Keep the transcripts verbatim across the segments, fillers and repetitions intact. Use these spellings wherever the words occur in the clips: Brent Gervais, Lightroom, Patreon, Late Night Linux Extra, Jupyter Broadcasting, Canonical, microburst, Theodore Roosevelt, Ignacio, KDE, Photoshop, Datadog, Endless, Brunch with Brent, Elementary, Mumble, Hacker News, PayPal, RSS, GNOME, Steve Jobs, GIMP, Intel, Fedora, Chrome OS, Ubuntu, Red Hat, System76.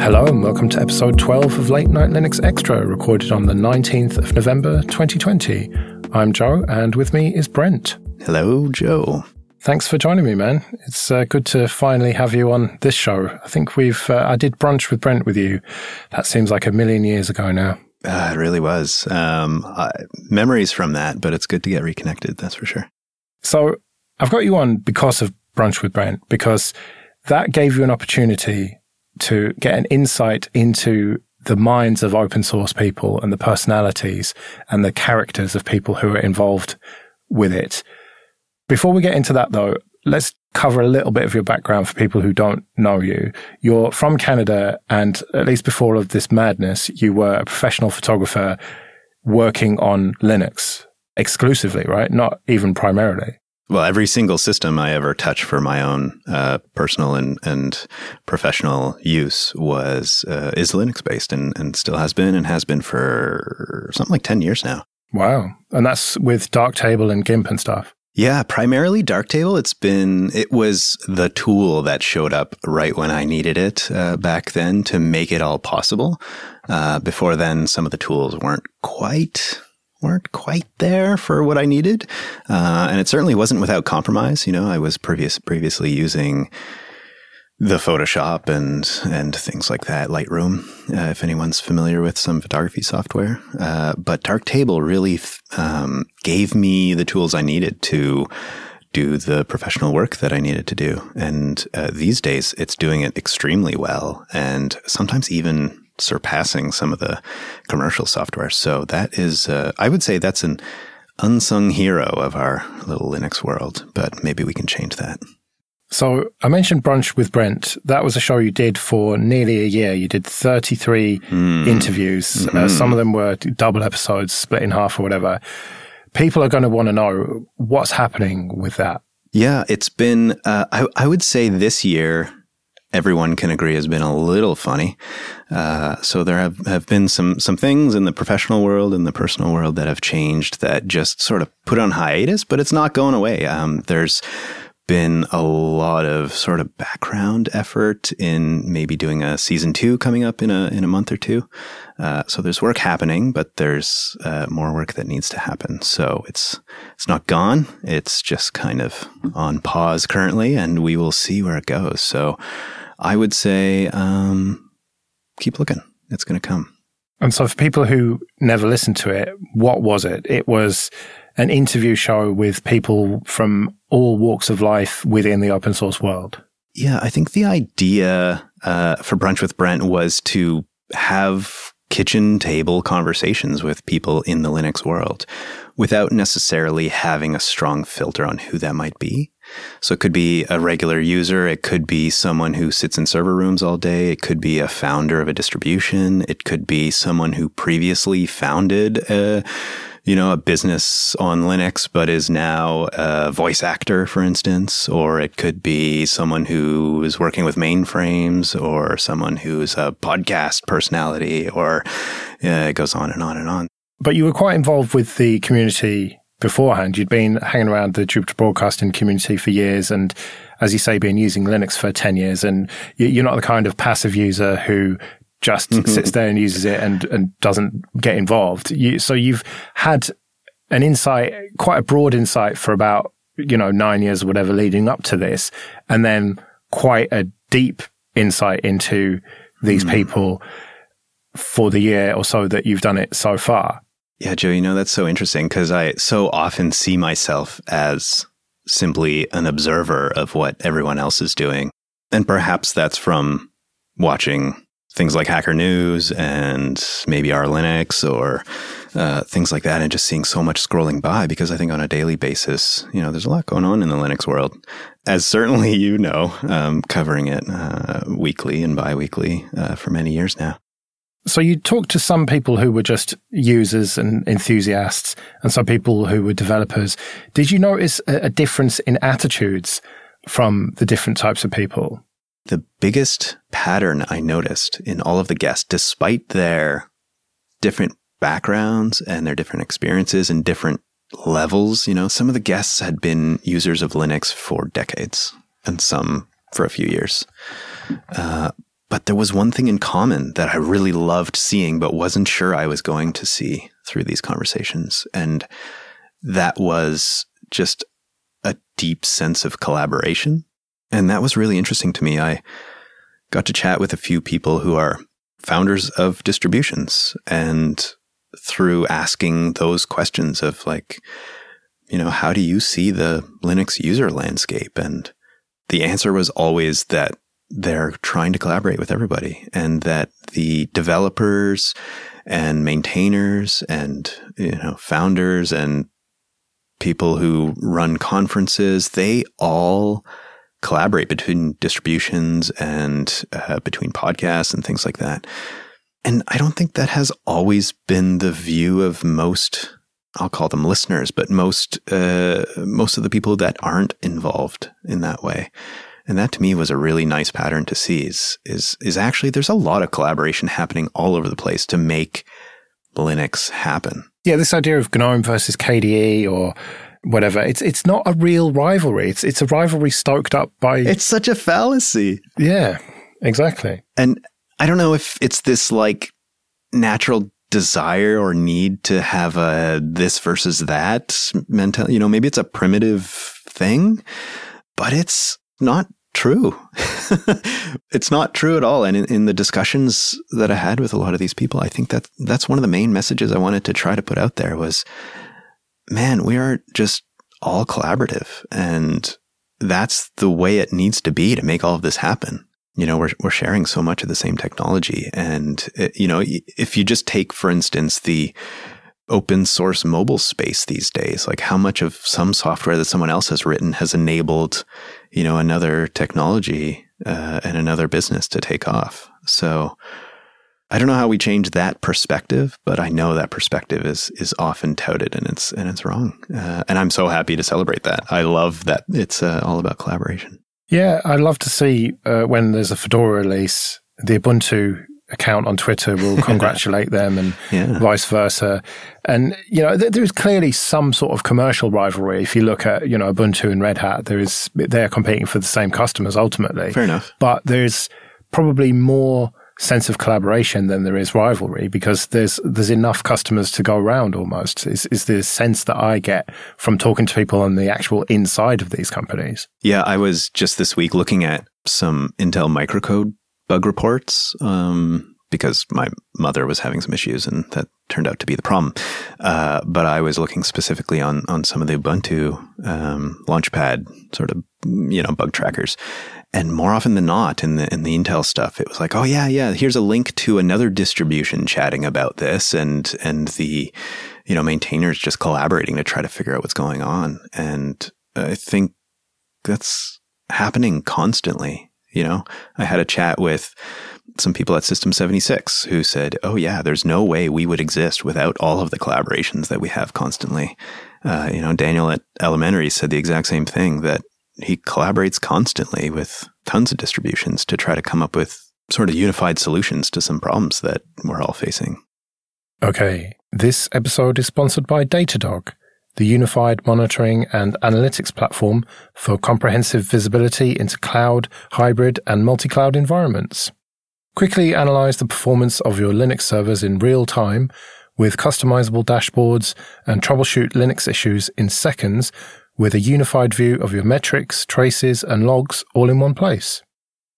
Hello and welcome to episode twelve of Late Night Linux Extra, recorded on the nineteenth of November twenty twenty. I'm Joe, and with me is Brent. Hello, Joe. Thanks for joining me, man. It's uh, good to finally have you on this show. I think we've, uh, I did Brunch with Brent with you. That seems like a million years ago now. Uh, it really was. Um, I, memories from that, but it's good to get reconnected, that's for sure. So I've got you on because of Brunch with Brent, because that gave you an opportunity to get an insight into the minds of open source people and the personalities and the characters of people who are involved with it. Before we get into that, though, let's cover a little bit of your background for people who don't know you. You're from Canada, and at least before all of this madness, you were a professional photographer working on Linux exclusively, right? Not even primarily. Well, every single system I ever touched for my own uh, personal and, and professional use was uh, is Linux-based and, and still has been and has been for something like ten years now. Wow. And that's with Darktable and GIMP and stuff? Yeah, primarily Darktable. It's been, it was the tool that showed up right when I needed it uh, back then to make it all possible. Uh, before then, some of the tools weren't quite... weren't quite there for what I needed. Uh, and it certainly wasn't without compromise. You know, I was previous, previously using the Photoshop and and things like that, Lightroom, uh, if anyone's familiar with some photography software. Uh, but Darktable really um, gave me the tools I needed to do the professional work that I needed to do. And uh, these days, it's doing it extremely well and sometimes even surpassing some of the commercial software. So that is, uh, I would say that's an unsung hero of our little Linux world, but maybe we can change that. So I mentioned Brunch with Brent. That was a show you did for nearly a year. You did thirty-three mm. interviews. Mm-hmm. Uh, some of them were double episodes, split in half or whatever. People are going to want to know what's happening with that. Yeah, it's been, uh, I, I would say this year, everyone can agree has been a little funny. Uh, so there have, have been some, some things in the professional world and the personal world that have changed that just sort of put on hiatus, but it's not going away. Um, there's been a lot of sort of background effort in maybe doing a season two coming up in a, in a month or two. Uh, so there's work happening, but there's uh, more work that needs to happen. So it's, it's not gone. It's just kind of on pause currently, and we will see where it goes. So I would say, um, keep looking. It's going to come. And so for people who never listened to it, what was it? It was an interview show with people from all walks of life within the open source world. Yeah, I think the idea uh, for Brunch with Brent was to have kitchen table conversations with people in the Linux world without necessarily having a strong filter on who that might be. So it could be a regular user. It could be someone who sits in server rooms all day. It could be a founder of a distribution. It could be someone who previously founded a, you know, a business on Linux, but is now a voice actor, for instance. Or it could be someone who is working with mainframes, or someone who's a podcast personality, or uh, it goes on and on and on. But you were quite involved with the community beforehand. You'd been hanging around the Jupyter Broadcasting community for years and, as you say, been using Linux for ten years. And you're not the kind of passive user who just mm-hmm. sits there and uses it and, and doesn't get involved. You, so you've had an insight, quite a broad insight for about, you know, nine years or whatever leading up to this, and then quite a deep insight into these mm. people for the year or so that you've done it so far. Yeah, Joe, you know, that's so interesting because I so often see myself as simply an observer of what everyone else is doing. And perhaps that's from watching things like Hacker News and maybe Our Linux or uh, things like that, and just seeing so much scrolling by, because I think on a daily basis, you know, there's a lot going on in the Linux world, as certainly you know, um, covering it uh, weekly and bi-weekly uh, for many years now. So you talked to some people who were just users and enthusiasts and some people who were developers. Did you notice a difference in attitudes from the different types of people? The biggest pattern I noticed in all of the guests, despite their different backgrounds and their different experiences and different levels, you know, some of the guests had been users of Linux for decades and some for a few years. Uh, But there was one thing in common that I really loved seeing, but wasn't sure I was going to see through these conversations. And that was just a deep sense of collaboration. And that was really interesting to me. I got to chat with a few people who are founders of distributions, and through asking those questions of like, you know, how do you see the Linux user landscape? And the answer was always that they're trying to collaborate with everybody, and that the developers and maintainers and, you know, founders and people who run conferences, they all collaborate between distributions and uh, between podcasts and things like that. And I don't think that has always been the view of most, I'll call them listeners, but most, uh, most of the people that aren't involved in that way. And that to me was a really nice pattern to see is, is, is actually there's a lot of collaboration happening all over the place to make Linux happen. Yeah, this idea of GNOME versus K D E or whatever, it's it's not a real rivalry. It's it's a rivalry stoked up by... It's such a fallacy. Yeah, exactly. And I don't know if it's this like natural desire or need to have a this versus that mentality. You know, maybe it's a primitive thing, but it's not true. It's not true at all. And in, in the discussions that I had with a lot of these people, I think that that's one of the main messages I wanted to try to put out there was, man, we are just all collaborative. And that's the way it needs to be to make all of this happen. You know, we're we're sharing so much of the same technology. And, it, you know, if you just take, for instance, the open source mobile space these days, like how much of some software that someone else has written has enabled, you know, another technology uh, and another business to take off. So I don't know how we change that perspective, but I know that perspective is is often touted and it's and it's wrong. Uh, and I'm so happy to celebrate that. I love that it's uh, all about collaboration. Yeah, I love to see uh, when there's a Fedora release, the Ubuntu account on Twitter will congratulate them and yeah. vice versa. And, you know, th- there is clearly some sort of commercial rivalry. If you look at, you know, Ubuntu and Red Hat, there is, they're competing for the same customers ultimately. Fair enough. But there's probably more sense of collaboration than there is rivalry because there's there's enough customers to go around almost, is, is the sense that I get from talking to people on the actual inside of these companies. Yeah, I was just this week looking at some Intel microcode bug reports, um, because my mother was having some issues and that turned out to be the problem. Uh, but I was looking specifically on, on some of the Ubuntu um, Launchpad sort of, you know, bug trackers. And more often than not in the in the Intel stuff, it was like, oh, yeah, yeah, here's a link to another distribution chatting about this and and the, you know, maintainers just collaborating to try to figure out what's going on. And I think that's happening constantly. You know, I had a chat with some people at System seventy-six who said, oh, yeah, there's no way we would exist without all of the collaborations that we have constantly. Uh, you know, Daniel at Elementary said the exact same thing, that he collaborates constantly with tons of distributions to try to come up with sort of unified solutions to some problems that we're all facing. Okay, this episode is sponsored by Datadog, the unified monitoring and analytics platform for comprehensive visibility into cloud, hybrid, and multi-cloud environments. Quickly analyze the performance of your Linux servers in real time with customizable dashboards and troubleshoot Linux issues in seconds with a unified view of your metrics, traces, and logs all in one place.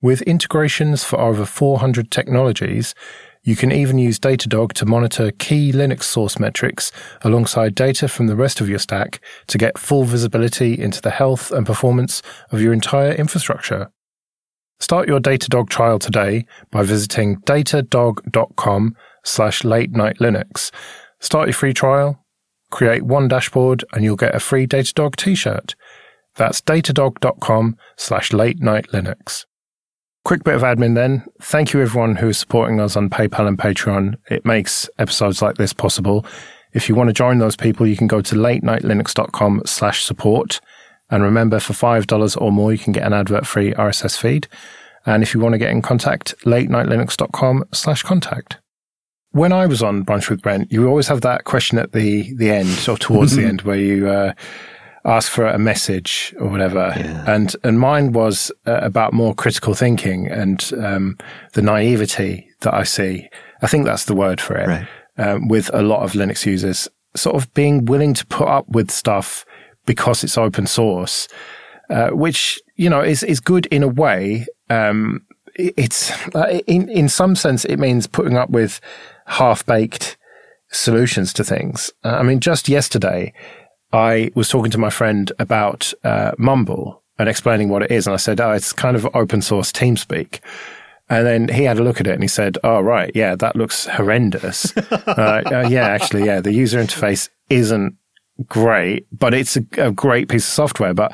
With integrations for over four hundred technologies, you can even use Datadog to monitor key Linux source metrics alongside data from the rest of your stack to get full visibility into the health and performance of your entire infrastructure. Start your Datadog trial today by visiting datadog.com slash late night Linux. Start your free trial, create one dashboard, and you'll get a free Datadog t-shirt. That's datadog.com slash late night Linux. Quick bit of admin then. Thank you everyone who is supporting us on PayPal and Patreon. It makes episodes like this possible. If you want to join those people, you can go to latenightlinux.com slash support. And remember, for five dollars or more, you can get an advert-free R S S feed. And if you want to get in contact, latenightlinux.com slash contact. When I was on Brunch with Brent, you always have that question at the, the end or towards the end where you... Uh, ask for a message or whatever. Yeah. And and mine was uh, about more critical thinking and um, the naivety that I see. I think that's the word for it. Right. Um, with a lot of Linux users sort of being willing to put up with stuff because it's open source, uh, which, you know, is is good in a way. Um, it, it's uh, in in some sense it means putting up with half-baked solutions to things. Uh, I mean, just yesterday, I was talking to my friend about uh, Mumble and explaining what it is. And I said, oh, it's kind of open source TeamSpeak. And then he had a look at it and he said, oh, right, yeah, that looks horrendous. uh, uh, yeah, actually, yeah, the user interface isn't great, but it's a, a great piece of software. But,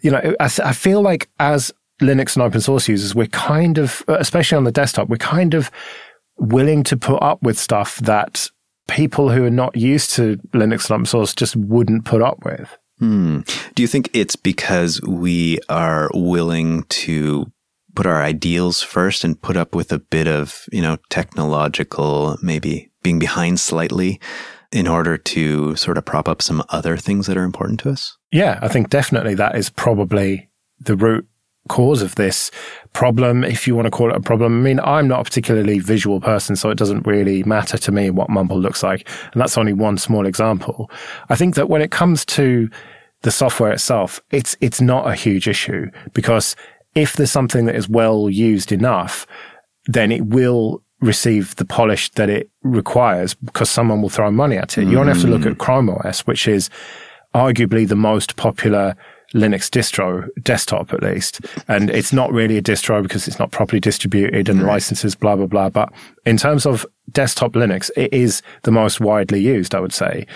you know, I, I feel like as Linux and open source users, we're kind of, especially on the desktop, we're kind of willing to put up with stuff that people who are not used to Linux and open source just wouldn't put up with. Hmm. Do you think it's because we are willing to put our ideals first and put up with a bit of, you know, technological, maybe being behind slightly in order to sort of prop up some other things that are important to us? Yeah, I think definitely that is probably the root cause of this problem, if you want to call it a problem. I mean, I'm not a particularly visual person, so it doesn't really matter to me what Mumble looks like. And that's only one small example. I think that when it comes to the software itself, it's it's not a huge issue, because if there's something that is well used enough, then it will receive the polish that it requires, because someone will throw money at it. Mm. You only have to look at Chrome O S, which is arguably the most popular Linux distro, desktop at least, and it's not really a distro because it's not properly distributed and licenses, blah, blah, blah. But in terms of desktop Linux, it is the most widely used, I would say.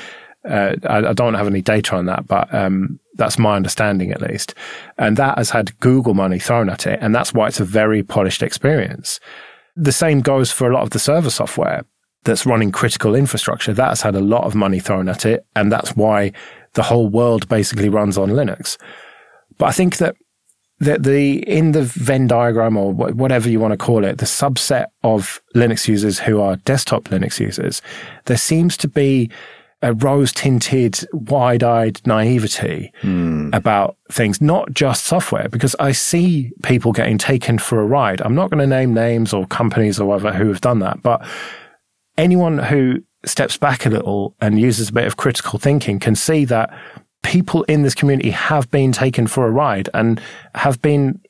Uh, I, I don't have any data on that, but um, that's my understanding at least. And that has had Google money thrown at it, and that's why it's a very polished experience. The same goes for a lot of the server software that's running critical infrastructure. That's had a lot of money thrown at it, and that's why the whole world basically runs on Linux. But I think that that the in the Venn diagram, or whatever you want to call it, the subset of Linux users who are desktop Linux users, there seems to be a rose-tinted, wide-eyed naivety mm. about things, not just software, because I see people getting taken for a ride. I'm not going to name names or companies or whatever who have done that, but anyone who steps back a little and uses a bit of critical thinking can see that people in this community have been taken for a ride and have been,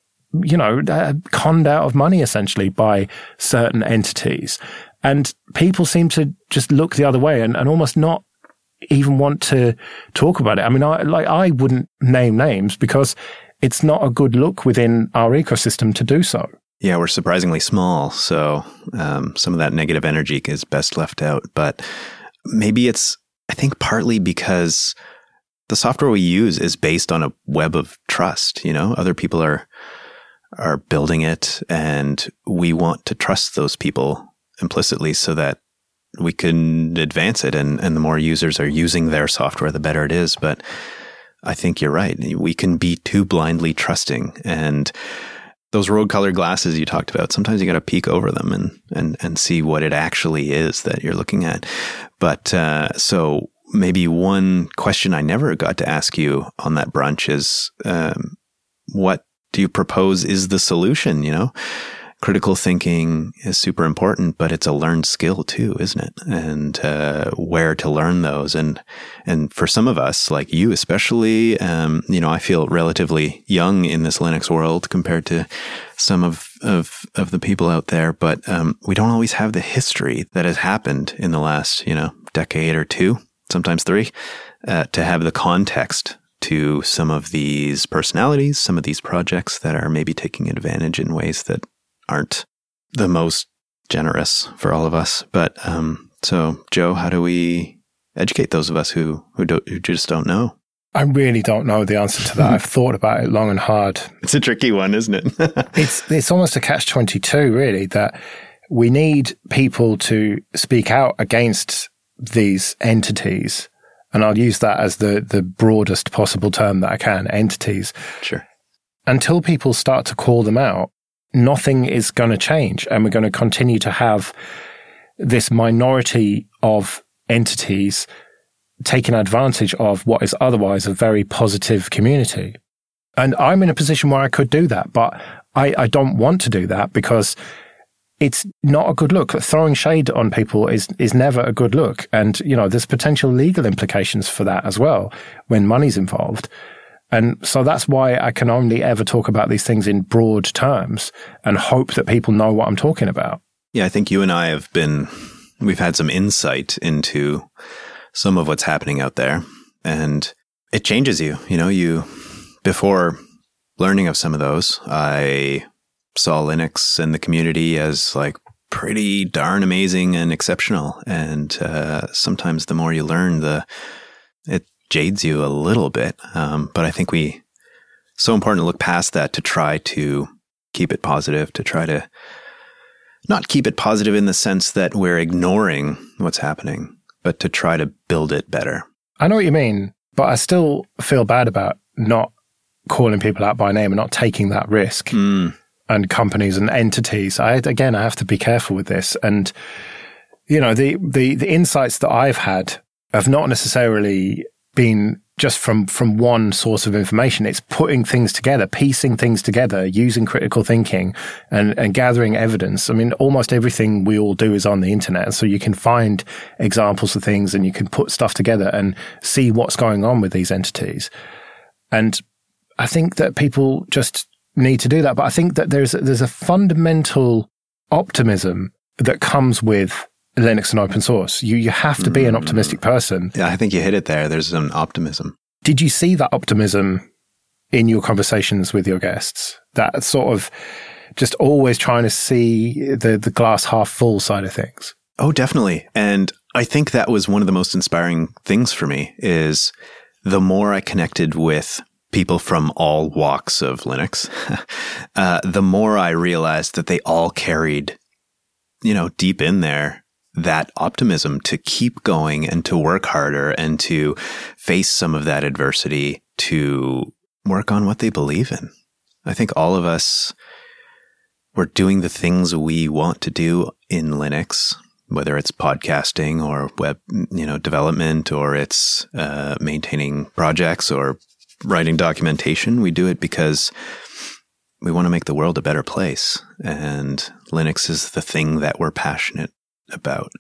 you know, uh, conned out of money essentially by certain entities. And people seem to just look the other way and, and almost not even want to talk about it. I mean, I, like, I wouldn't name names because it's not a good look within our ecosystem to do so. Yeah, we're surprisingly small, so um, some of that negative energy is best left out. But maybe it's, I think, partly because the software we use is based on a web of trust. You know, other people are are building it, and we want to trust those people implicitly so that we can advance it. And, and the more users are using their software, the better it is. But I think you're right. We can be too blindly trusting, and those road-colored glasses you talked about, sometimes you got to peek over them and, and, and see what it actually is that you're looking at. But uh, so maybe one question I never got to ask you on that brunch is, um, what do you propose is the solution? You know, critical thinking is super important, but it's a learned skill too, isn't it? And uh, where to learn those. And and for some of us, like you especially, um, you know, I feel relatively young in this Linux world compared to some of, of, of the people out there, but um, we don't always have the history that has happened in the last, you know, decade or two, sometimes three, uh, to have the context to some of these personalities, some of these projects that are maybe taking advantage in ways that aren't the most generous for all of us. But um, so, Joe, how do we educate those of us who who, don't, who just don't know? I really don't know the answer to that. I've thought about it long and hard. It's a tricky one, isn't it? it's it's almost a catch twenty-two, really, that we need people to speak out against these entities. And I'll use that as the, the broadest possible term that I can, entities. Sure. Until people start to call them out, nothing is going to change, and we're going to continue to have this minority of entities taken advantage of what is otherwise a very positive community. And I'm in a position where I could do that, but I, I don't want to do that because it's not a good look. Throwing shade on people is is never a good look. And, you know, there's potential legal implications for that as well when money's involved. And so that's why I can only ever talk about these things in broad terms and hope that people know what I'm talking about. Yeah, I think you and I have been, we've had some insight into some of what's happening out there, and it changes you. You know, you, before learning of some of those, I saw Linux and the community as like pretty darn amazing and exceptional. And uh, sometimes the more you learn, the it jades you a little bit. Um, but I think we, so important to look past that, to try to keep it positive, to try to not keep it positive in the sense that we're ignoring what's happening, but to try to build it better. I know what you mean, but I still feel bad about not calling people out by name and not taking that risk. Mm. And companies and entities. I, again, I have to be careful with this. And, you know, the, the, the insights that I've had have not necessarily been just from, from one source of information. It's putting things together, piecing things together, using critical thinking and, and gathering evidence. I mean, almost everything we all do is on the internet. So you can find examples of things and you can put stuff together and see what's going on with these entities. And I think that people just need to do that. But I think that there's there's a fundamental optimism that comes with Linux and open source. You you have to be an optimistic person. Yeah, I think you hit it there. There's an optimism. Did you see that optimism in your conversations with your guests? That sort of just always trying to see the, the glass half full side of things. Oh, definitely. And I think that was one of the most inspiring things for me is the more I connected with people from all walks of Linux, uh, the more I realized that they all carried, you know, deep in there, that optimism to keep going and to work harder and to face some of that adversity, to work on what they believe in. I think all of us were doing the things we want to do in Linux, whether it's podcasting or web, you know, development, or it's uh, maintaining projects or writing documentation. We do it because we want to make the world a better place. And Linux is the thing that we're passionate about.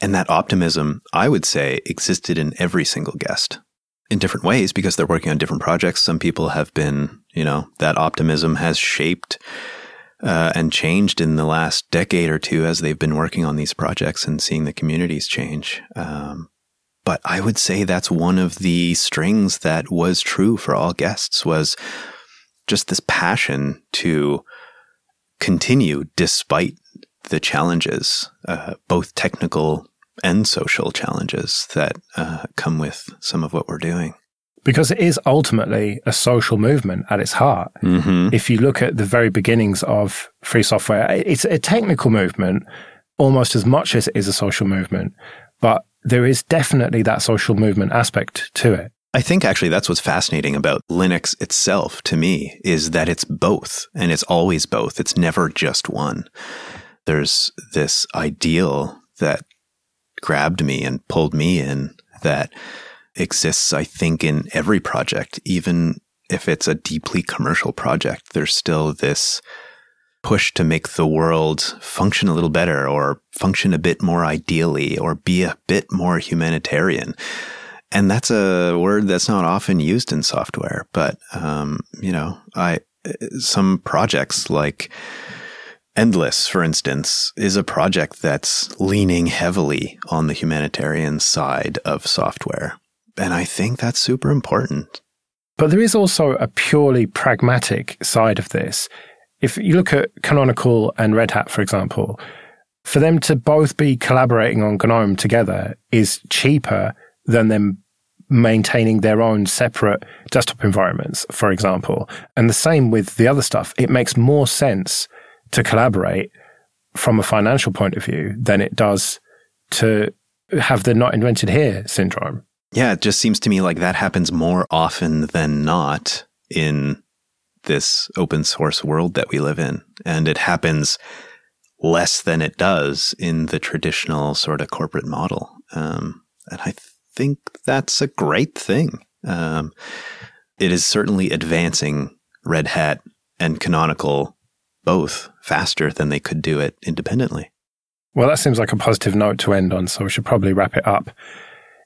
And that optimism, I would say, existed in every single guest in different ways because they're working on different projects. Some people have been, you know, that optimism has shaped uh, and changed in the last decade or two as they've been working on these projects and seeing the communities change. Um, But I would say that's one of the strings that was true for all guests, was just this passion to continue despite the challenges, uh, both technical and social challenges that uh, come with some of what we're doing. Because it is ultimately a social movement at its heart. Mm-hmm. If you look at the very beginnings of free software, it's a technical movement almost as much as it is a social movement. But there is definitely that social movement aspect to it. I think actually that's what's fascinating about Linux itself to me, is that it's both, and it's always both. It's never just one. There's this ideal that grabbed me and pulled me in that exists, I think, in every project. Even if it's a deeply commercial project, there's still this push to make the world function a little better, or function a bit more ideally, or be a bit more humanitarian. And that's a word that's not often used in software. But, um, you know, I some projects like Endless, for instance, is a project that's leaning heavily on the humanitarian side of software. And I think that's super important. But there is also a purely pragmatic side of this. If you look at Canonical and Red Hat, for example, for them to both be collaborating on GNOME together is cheaper than them maintaining their own separate desktop environments, for example. And the same with the other stuff. It makes more sense to collaborate from a financial point of view than it does to have the not invented here syndrome. Yeah, it just seems to me like that happens more often than not in this open source world that we live in. And it happens less than it does in the traditional sort of corporate model. Um, and I th- think that's a great thing. Um, it is certainly advancing Red Hat and Canonical both faster than they could do it independently. Well, that seems like a positive note to end on, so we should probably wrap it up.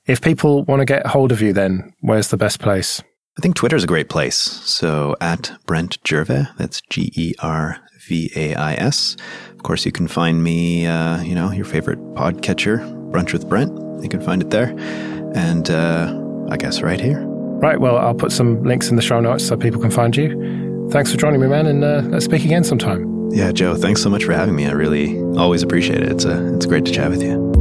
If people want to get hold of you then, where's the best place? I think Twitter's a great place. So at Brent Gervais, that's G E R V A I S. Of course, you can find me, uh, you know, your favorite podcatcher, Brunch with Brent. You can find it there. And uh, I guess right here. Right. Well, I'll put some links in the show notes so people can find you. Thanks for joining me, man. And uh, let's speak again sometime. Yeah, Joe, thanks so much for having me. I really always appreciate it. It's, uh, it's great to chat with you.